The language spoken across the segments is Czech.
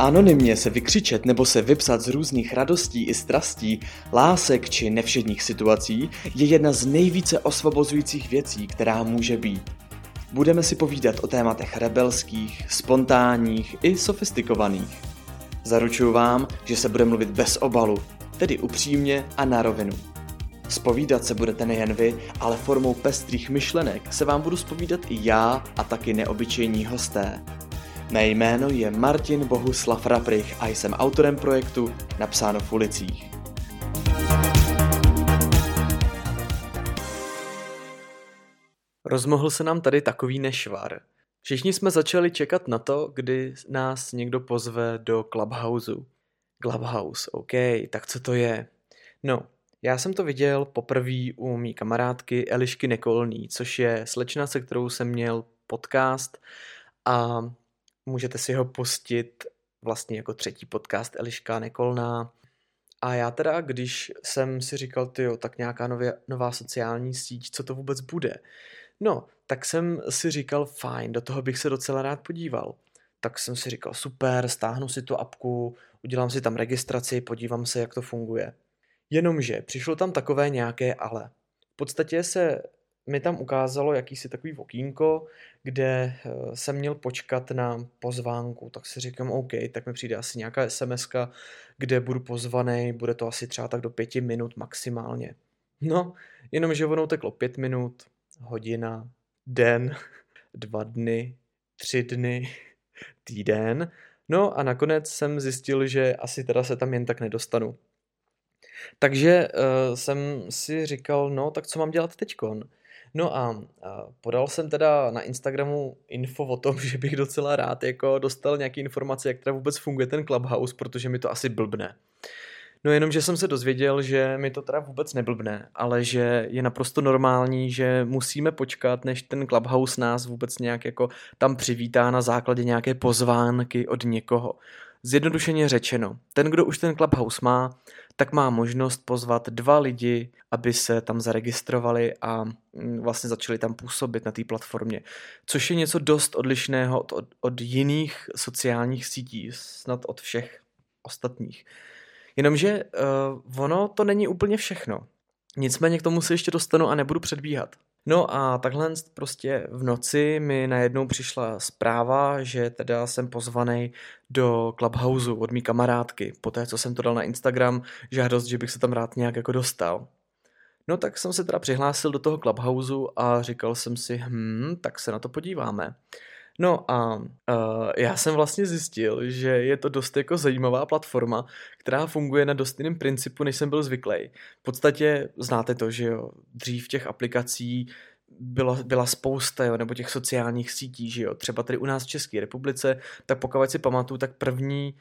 Anonymně se vykřičet nebo se vypsat z různých radostí i strastí, lásek či nevšedních situací je jedna z nejvíce osvobozujících věcí, která může být. Budeme si povídat o tématech rebelských, spontánních i sofistikovaných. Zaručuju vám, že se bude mluvit bez obalu, tedy upřímně a na rovinu. Zpovídat se budete nejen vy, ale formou pestrých myšlenek se vám budu zpovídat i já a taky neobyčejní hosté. Mé jméno je Martin Bohuslav Raprich a jsem autorem projektu Napsáno v ulicích. Rozmohl se nám tady takový nešvar. Všichni jsme začali čekat na to, kdy nás někdo pozve do Clubhouse. Clubhouse, OK, tak co to je? No, já jsem to viděl poprvé u mý kamarádky Elišky Nekolný, což je slečna, se kterou jsem měl podcast a můžete si ho pustit vlastně jako třetí podcast Eliška Nekolná. A já teda, když jsem si říkal, tyjo, tak nějaká nová sociální síť, co to vůbec bude? No, tak jsem si říkal, fajn, do toho bych se docela rád podíval. Tak jsem si říkal, super, stáhnu si tu apku, udělám si tam registraci, podívám se, jak to funguje. Jenomže přišlo tam takové nějaké ale. V podstatě se mi tam ukázalo jakýsi takový okýnko, kde jsem měl počkat na pozvánku. Tak si říkám, OK, tak mi přijde asi nějaká SMS-ka, kde budu pozvaný, bude to asi třeba tak do 5 minut maximálně. No, jenomže ono teklo 5 minut, hodina, den, 2 dny, 3 dny, týden. No a nakonec jsem zjistil, že asi teda se tam jen tak nedostanu. Takže jsem si říkal, no tak co mám dělat teďkon? No a podal jsem teda na Instagramu info o tom, že bych docela rád jako dostal nějaké informace, jak teda vůbec funguje ten Clubhouse, protože mi to asi blbne. No jenom, že jsem se dozvěděl, že mi to teda vůbec neblbne, ale že je naprosto normální, že musíme počkat, než ten Clubhouse nás vůbec nějak jako tam přivítá na základě nějaké pozvánky od někoho. Zjednodušeně řečeno, ten, kdo už ten Clubhouse má, tak má možnost pozvat 2 lidi, aby se tam zaregistrovali a vlastně začali tam působit na té platformě. Což je něco dost odlišného od jiných sociálních sítí, snad od všech ostatních. Jenomže ono to není úplně všechno. Nicméně k tomu se ještě dostanu a nebudu předbíhat. No a takhle prostě v noci mi najednou přišla zpráva, že teda jsem pozvaný do Clubhouse od mý kamarádky. Poté, co jsem to dal na Instagram, žádost, že bych se tam rád nějak jako dostal. No tak jsem se teda přihlásil do toho Clubhouse a říkal jsem si, tak se na to podíváme. No a já jsem vlastně zjistil, že je to dost jako zajímavá platforma, která funguje na dost jiném principu, než jsem byl zvyklý. V podstatě znáte to, že jo, dřív těch aplikací byla spousta, jo, nebo těch sociálních sítí, že jo. Třeba tady u nás v České republice, tak pokud si pamatuju, tak první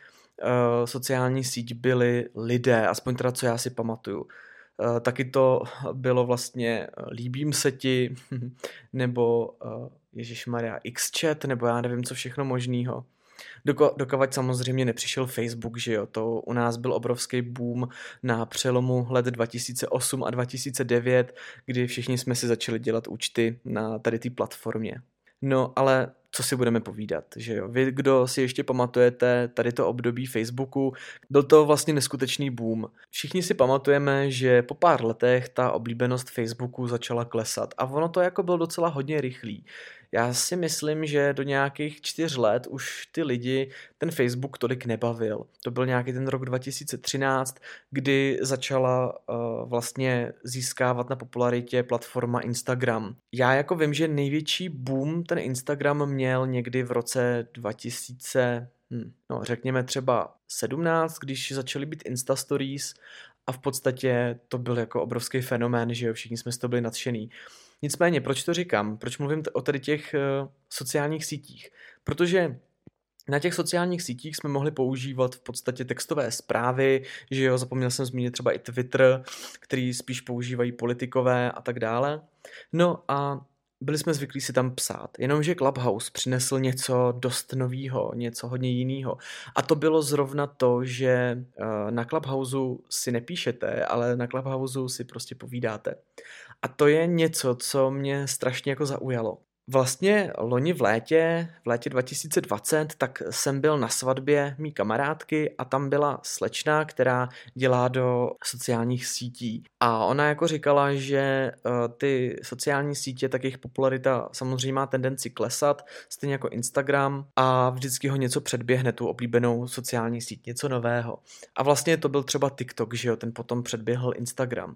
sociální síť byly lidé, aspoň teda co já si pamatuju. Taky to bylo vlastně Líbím se ti, nebo ježišmarja, Xchat, nebo já nevím co všechno možného. Dokavať samozřejmě nepřišel Facebook, že jo, to u nás byl obrovský boom na přelomu let 2008 a 2009, kdy všichni jsme si začali dělat účty na tady té platformě. No ale co si budeme povídat, že jo? Vy, kdo si ještě pamatujete tady to období Facebooku, byl to vlastně neskutečný boom. Všichni si pamatujeme, že po pár letech ta oblíbenost Facebooku začala klesat a ono to jako bylo docela hodně rychlý. Já si myslím, že do nějakých 4 let už ty lidi ten Facebook tolik nebavil. To byl nějaký ten rok 2013, kdy začala vlastně získávat na popularitě platforma Instagram. Já jako vím, že největší boom ten Instagram měl někdy v roce 2000, no řekněme třeba 17, když začaly být Insta Stories a v podstatě to byl jako obrovský fenomén, že jo, všichni jsme z toho byli nadšený. Nicméně, proč to říkám? Proč mluvím o tady těch sociálních sítích? Protože na těch sociálních sítích jsme mohli používat v podstatě textové zprávy, že jo, zapomněl jsem zmínit třeba i Twitter, který spíš používají politikové a tak dále. No a byli jsme zvyklí si tam psát, jenomže Clubhouse přinesl něco dost novýho, něco hodně jinýho. A to bylo zrovna to, že na Clubhouse si nepíšete, ale na Clubhouse si prostě povídáte. A to je něco, co mě strašně jako zaujalo. Vlastně loni v létě 2020, tak jsem byl na svatbě mý kamarádky a tam byla slečna, která dělá do sociálních sítí. A ona jako říkala, že ty sociální sítě, tak jejich popularita samozřejmě má tendenci klesat, stejně jako Instagram, a vždycky ho něco předběhne, tu oblíbenou sociální síť, něco nového. A vlastně to byl třeba TikTok, že jo, ten potom předběhl Instagram.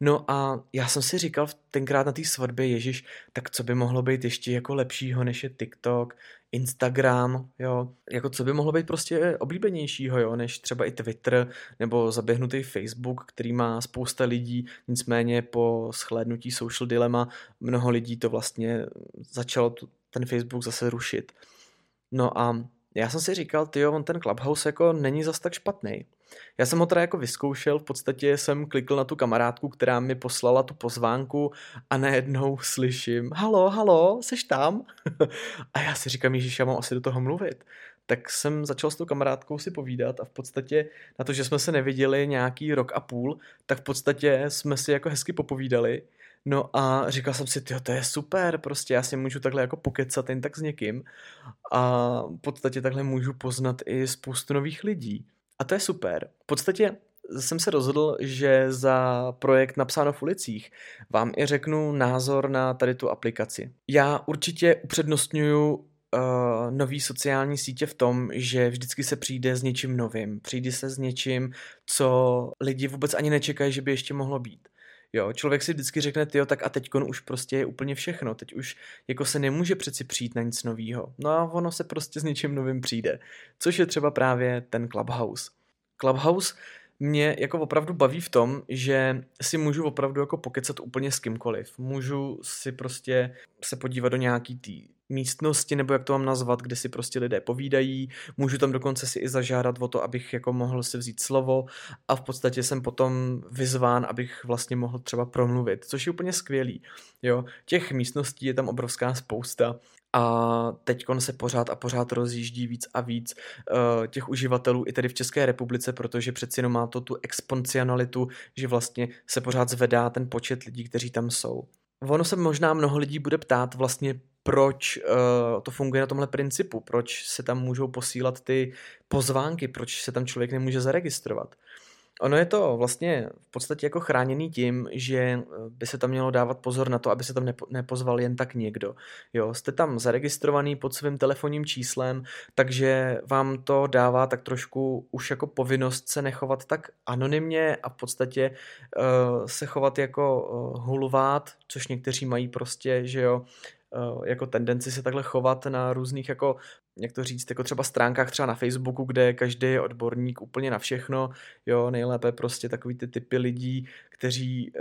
No a já jsem si říkal tenkrát na té svatbě, ježiš, tak co by mohlo být ještě jako lepšího, než je TikTok, Instagram, jo, jako co by mohlo být prostě oblíbenějšího, jo, než třeba i Twitter, nebo zaběhnutý Facebook, který má spousta lidí, nicméně po shlédnutí Social Dilemma mnoho lidí to vlastně začalo ten Facebook zase rušit. No a já jsem si říkal, tyjo, on ten Clubhouse jako není zas tak špatnej. Já jsem ho teda jako vyzkoušel, v podstatě jsem klikl na tu kamarádku, která mi poslala tu pozvánku a najednou slyším, halo, seš tam? A já si říkám, ježiš, já mám asi do toho mluvit. Tak jsem začal s tou kamarádkou si povídat a v podstatě na to, že jsme se neviděli nějaký rok a půl, tak v podstatě jsme si jako hezky popovídali. No a říkal jsem si, tyjo, to je super, prostě já si můžu takhle jako pokecat jen tak s někým a v podstatě takhle můžu poznat i spoustu nových lidí. A to je super. V podstatě jsem se rozhodl, že za projekt Napsáno v ulicích vám i řeknu názor na tady tu aplikaci. Já určitě upřednostňuju nový sociální sítě v tom, že vždycky se přijde s něčím novým. Přijde se s něčím, co lidi vůbec ani nečekají, že by ještě mohlo být. Jo, člověk si vždycky řekne, tyjo, tak a teďkon už prostě je úplně všechno, teď už jako se nemůže přeci přijít na nic novýho. No a ono se prostě s něčím novým přijde, což je třeba právě ten Clubhouse. Clubhouse mě jako opravdu baví v tom, že si můžu opravdu jako pokecat úplně s kýmkoliv. Můžu si prostě se podívat do nějaký té místnosti, nebo jak to mám nazvat, kde si prostě lidé povídají, můžu tam dokonce si i zažádat o to, abych jako mohl si vzít slovo a v podstatě jsem potom vyzván, abych vlastně mohl třeba promluvit, což je úplně skvělý, jo, těch místností je tam obrovská spousta a teďkon se pořád a pořád rozjíždí víc a víc těch uživatelů i tady v České republice, protože přeci jenom má to tu exponencialitu, že vlastně se pořád zvedá ten počet lidí, kteří tam jsou. Ono se možná mnoho lidí bude ptát vlastně, proč to funguje na tomhle principu, proč se tam můžou posílat ty pozvánky, proč se tam člověk nemůže zaregistrovat. Ono je to vlastně v podstatě jako chráněný tím, že by se tam mělo dávat pozor na to, aby se tam nepozval jen tak někdo. Jo, jste tam zaregistrovaný pod svým telefonním číslem, takže vám to dává tak trošku už jako povinnost se nechovat tak anonymně a v podstatě se chovat jako hulvát, což někteří mají prostě, že jo, jako tendenci se takhle chovat na různých jako, jak to říct, jako třeba stránkách třeba na Facebooku, kde každý je odborník úplně na všechno, jo, nejlépe prostě takový ty typy lidí, kteří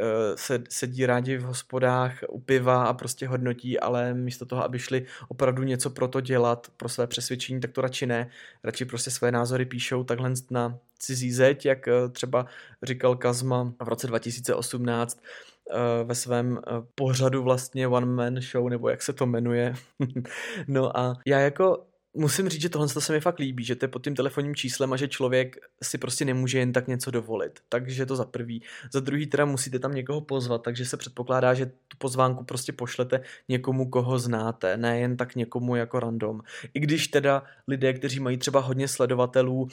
sedí rádi v hospodách u piva a prostě hodnotí, ale místo toho, aby šli opravdu něco pro to dělat, pro své přesvědčení, tak to radši ne, radši prostě své názory píšou takhle na cizí zeď, jak třeba říkal Kazma v roce 2018, ve svém pořadu vlastně one man show, nebo jak se to jmenuje. No a já jako musím říct, že tohle se mi fakt líbí, že to je pod tím telefonním číslem a že člověk si prostě nemůže jen tak něco dovolit. Takže to za prvý. Za druhý teda musíte tam někoho pozvat, takže se předpokládá, že tu pozvánku prostě pošlete někomu, koho znáte, ne jen tak někomu jako random. I když teda lidé, kteří mají třeba hodně sledovatelů,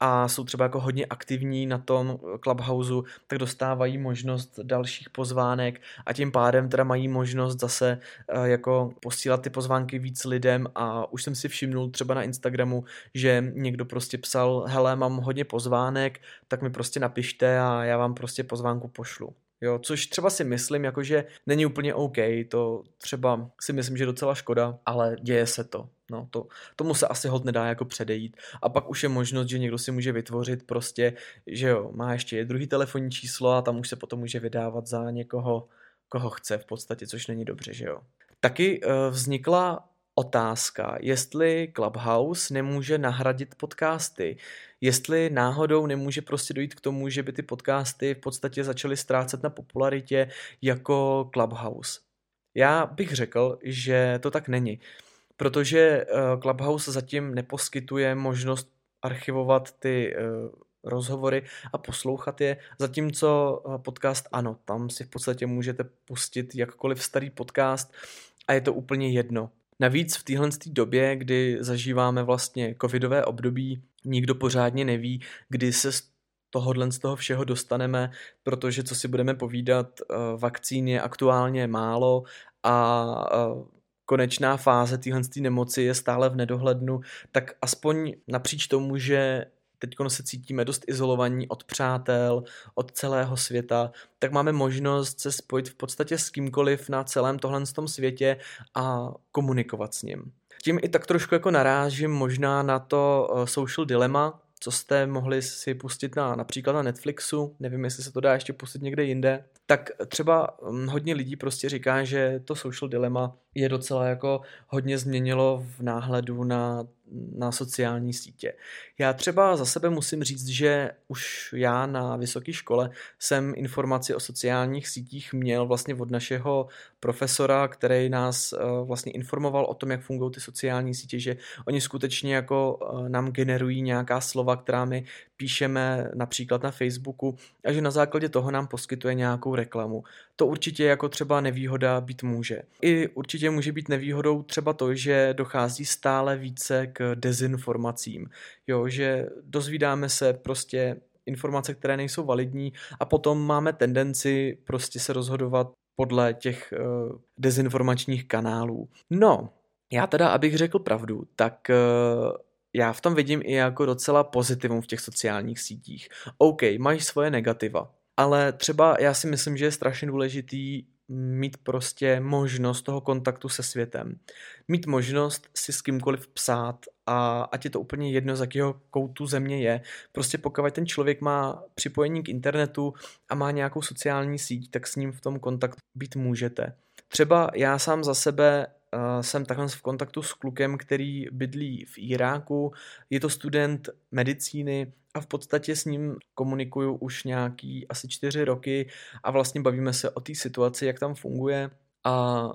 a jsou třeba jako hodně aktivní na tom Clubhouse, tak dostávají možnost dalších pozvánek a tím pádem teda mají možnost zase jako posílat ty pozvánky víc lidem a už jsem si všimnul třeba na Instagramu, že někdo prostě psal, hele, mám hodně pozvánek, tak mi prostě napište a já vám prostě pozvánku pošlu. Jo, což třeba si myslím, jakože není úplně OK, to třeba si myslím, že docela škoda, ale děje se to. No, tomu se asi holt nedá jako předejít. A pak už je možnost, že někdo si může vytvořit prostě, že jo, má ještě druhý telefonní číslo a tam už se potom může vydávat za někoho, koho chce v podstatě, což není dobře, že jo. Taky vznikla otázka, jestli Clubhouse nemůže nahradit podcasty, jestli náhodou nemůže prostě dojít k tomu, že by ty podcasty v podstatě začaly ztrácet na popularitě jako Clubhouse. Já bych řekl, že to tak není, protože Clubhouse zatím neposkytuje možnost archivovat ty rozhovory a poslouchat je, zatímco podcast ano, tam si v podstatě můžete pustit jakkoliv starý podcast a je to úplně jedno. Navíc v téhle době, kdy zažíváme vlastně covidové období, nikdo pořádně neví, kdy se z toho všeho dostaneme, protože co si budeme povídat, vakcín je aktuálně málo a konečná fáze téhle nemoci je stále v nedohlednu, tak aspoň napříč tomu, že teď se cítíme dost izolovaní od přátel, od celého světa, tak máme možnost se spojit v podstatě s kýmkoliv na celém tohle tom světě a komunikovat s ním. Tím i tak trošku jako narážím možná na to social dilemma, co jste mohli si pustit například na Netflixu, nevím, jestli se to dá ještě pustit někde jinde, tak třeba hodně lidí prostě říká, že to social dilemma je docela jako hodně změnilo v náhledu na sociální sítě. Já třeba za sebe musím říct, že už já na vysoké škole jsem informaci o sociálních sítích měl vlastně od našeho profesora, který nás vlastně informoval o tom, jak fungují ty sociální sítě, že oni skutečně jako nám generují nějaká slova, která my píšeme například na Facebooku a že na základě toho nám poskytuje nějakou reklamu. To určitě jako třeba nevýhoda být může. I určitě může být nevýhodou třeba to, že dochází stále více k dezinformacím. Jo, že dozvídáme se prostě informace, které nejsou validní a potom máme tendenci prostě se rozhodovat podle těch dezinformačních kanálů. No, já teda, abych řekl pravdu, tak já v tom vidím i jako docela pozitivum v těch sociálních sítích. OK, mají svoje negativa, ale třeba já si myslím, že je strašně důležitý mít prostě možnost toho kontaktu se světem. Mít možnost si s kýmkoliv psát a ať je to úplně jedno, z jakého koutu země je. Prostě pokud ten člověk má připojení k internetu a má nějakou sociální síť, tak s ním v tom kontaktu být můžete. Třeba já sám za sebe jsem takhle v kontaktu s klukem, který bydlí v Iráku, je to student medicíny a v podstatě s ním komunikuju už nějaký asi 4 roky a vlastně bavíme se o té situaci, jak tam funguje a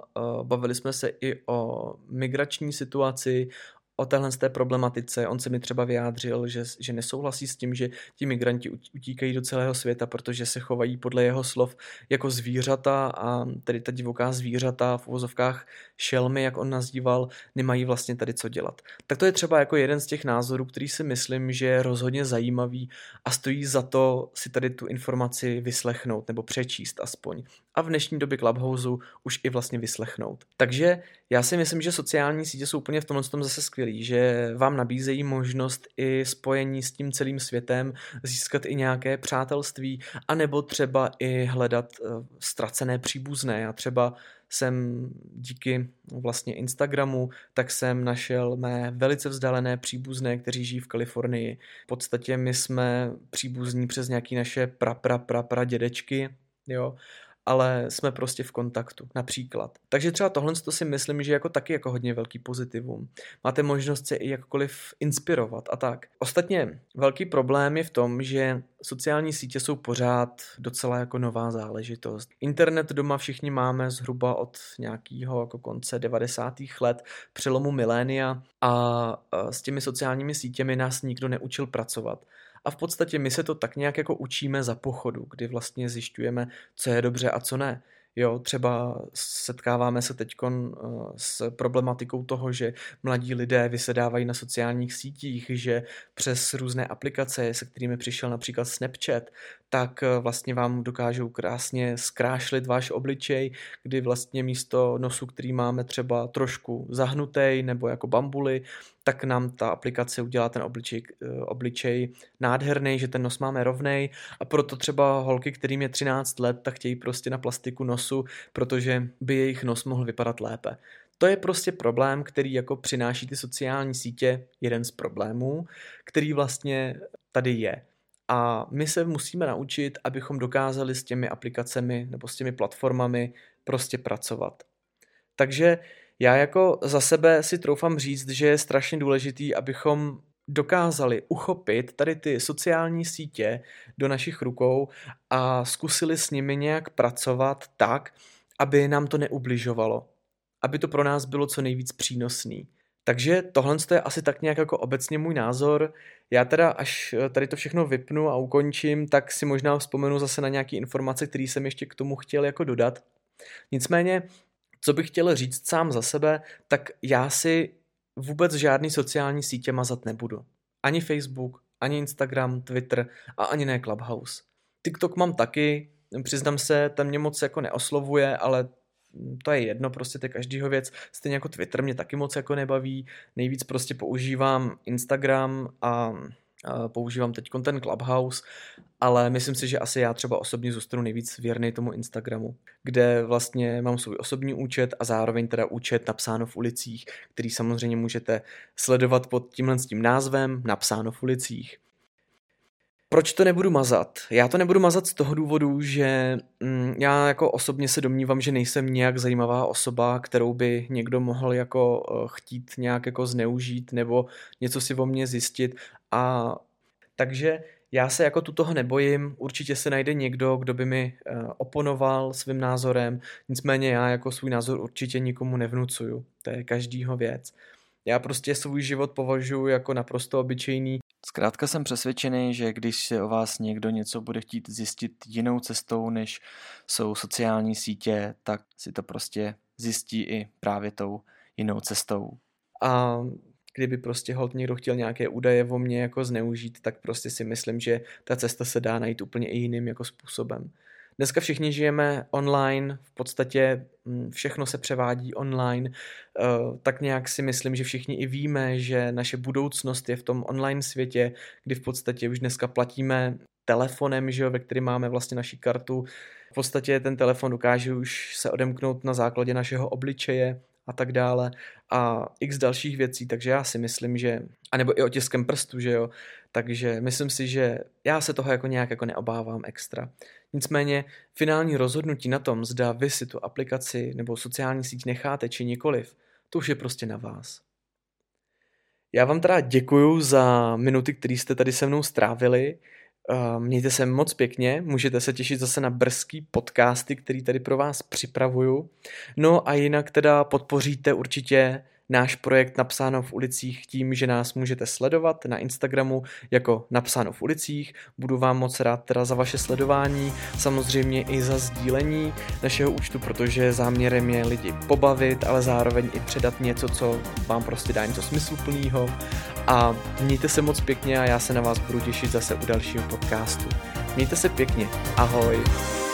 bavili jsme se i o migrační situaci, o téhle té problematice. On se mi třeba vyjádřil, že nesouhlasí s tím, že ti migranti utíkají do celého světa, protože se chovají podle jeho slov jako zvířata a tedy ta divoká zvířata v uvozovkách šelmy, jak on nazýval, nemají vlastně tady co dělat. Tak to je třeba jako jeden z těch názorů, který si myslím, že je rozhodně zajímavý a stojí za to si tady tu informaci vyslechnout nebo přečíst aspoň. A v dnešní době Clubhouse už i vlastně vyslechnout. Takže já si myslím, že sociální sítě jsou úplně v tomhle tom zase skvělý, že vám nabízejí možnost i spojení s tím celým světem, získat i nějaké přátelství, anebo třeba i hledat ztracené příbuzné. Já třeba jsem díky vlastně Instagramu, tak jsem našel mé velice vzdálené příbuzné, kteří žijí v Kalifornii. V podstatě my jsme příbuzní přes nějaké naše pra dědečky, jo, ale jsme prostě v kontaktu, například. Takže třeba tohle si myslím, že jako taky jako hodně velký pozitivum. Máte možnost se i jakkoliv inspirovat a tak. Ostatně velký problém je v tom, že sociální sítě jsou pořád docela jako nová záležitost. Internet doma všichni máme zhruba od nějakého jako konce 90. let, přelomu milénia a s těmi sociálními sítěmi nás nikdo neučil pracovat. A v podstatě my se to tak nějak jako učíme za pochodu, kdy vlastně zjišťujeme, co je dobře a co ne. Jo, třeba setkáváme se teďkon s problematikou toho, že mladí lidé vysedávají na sociálních sítích, že přes různé aplikace, se kterými přišel například Snapchat, tak vlastně vám dokážou krásně zkrášlit váš obličej, kdy vlastně místo nosu, který máme třeba trošku zahnutý nebo jako bambuly, tak nám ta aplikace udělá ten obličej nádherný, že ten nos máme rovnej a proto třeba holky, kterým je 13 let, tak chtějí prostě na plastiku nosu, protože by jejich nos mohl vypadat lépe. To je prostě problém, který jako přináší ty sociální sítě, jeden z problémů, který vlastně tady je. A my se musíme naučit, abychom dokázali s těmi aplikacemi nebo s těmi platformami prostě pracovat. Takže já jako za sebe si troufám říct, že je strašně důležitý, abychom dokázali uchopit tady ty sociální sítě do našich rukou a zkusili s nimi nějak pracovat tak, aby nám to neubližovalo, aby to pro nás bylo co nejvíc přínosný. Takže tohle je asi tak nějak jako obecně můj názor. Já teda, až tady to všechno vypnu a ukončím, tak si možná vzpomenu zase na nějaké informace, které jsem ještě k tomu chtěl jako dodat. Nicméně Co bych chtěl říct sám za sebe, tak já si vůbec žádný sociální sítě mazat nebudu. Ani Facebook, ani Instagram, Twitter a ani ne Clubhouse. TikTok mám taky, přiznám se, ten mě moc jako neoslovuje, ale to je jedno, prostě to je každýho věc. Stejně jako Twitter mě taky moc jako nebaví, nejvíc prostě používám Instagram a používám teď ten Clubhouse, ale myslím si, že asi já třeba osobně zůstanu nejvíc věrný tomu Instagramu, kde vlastně mám svůj osobní účet a zároveň teda účet Napsáno v ulicích, který samozřejmě můžete sledovat pod tímhle s tím názvem Napsáno v ulicích. Proč to nebudu mazat? Já to nebudu mazat z toho důvodu, že já jako osobně se domnívám, že nejsem nějak zajímavá osoba, kterou by někdo mohl jako chtít nějak jako zneužít nebo něco si o mně zjistit. A takže já se jako tu toho nebojím, určitě se najde někdo, kdo by mi oponoval svým názorem, nicméně já jako svůj názor určitě nikomu nevnucuju, to je každýho věc. Já prostě svůj život považuji jako naprosto obyčejný. Zkrátka jsem přesvědčený, že když se o vás někdo něco bude chtít zjistit jinou cestou, než jsou sociální sítě, tak si to prostě zjistí i právě tou jinou cestou. A kdyby prostě holt někdo chtěl nějaké údaje o mně jako zneužít, tak prostě si myslím, že ta cesta se dá najít úplně i jiným jako způsobem. Dneska všichni žijeme online, v podstatě všechno se převádí online, tak nějak si myslím, že všichni i víme, že naše budoucnost je v tom online světě, kdy v podstatě už dneska platíme telefonem, že jo, ve kterém máme vlastně naši kartu. V podstatě ten telefon dokáže už se odemknout na základě našeho obličeje a tak dále a x dalších věcí, takže já si myslím, že, anebo i otiskem prstu, že jo, takže myslím si, že já se toho jako nějak jako neobávám extra. Nicméně finální rozhodnutí na tom, zda vy si tu aplikaci nebo sociální síť necháte či nikoliv, to už je prostě na vás. Já vám teda děkuju za minuty, které jste tady se mnou strávili. Mějte se moc pěkně, můžete se těšit zase na brzký podcasty, který tady pro vás připravuju. No a jinak teda podpoříte určitě náš projekt Napsáno v ulicích tím, že nás můžete sledovat na Instagramu jako Napsáno v ulicích. Budu vám moc rád teda za vaše sledování, samozřejmě i za sdílení našeho účtu, protože záměrem je lidi pobavit, ale zároveň i předat něco, co vám prostě dá něco smysluplného. A mějte se moc pěkně a já se na vás budu těšit zase u dalšího podcastu. Mějte se pěkně, ahoj!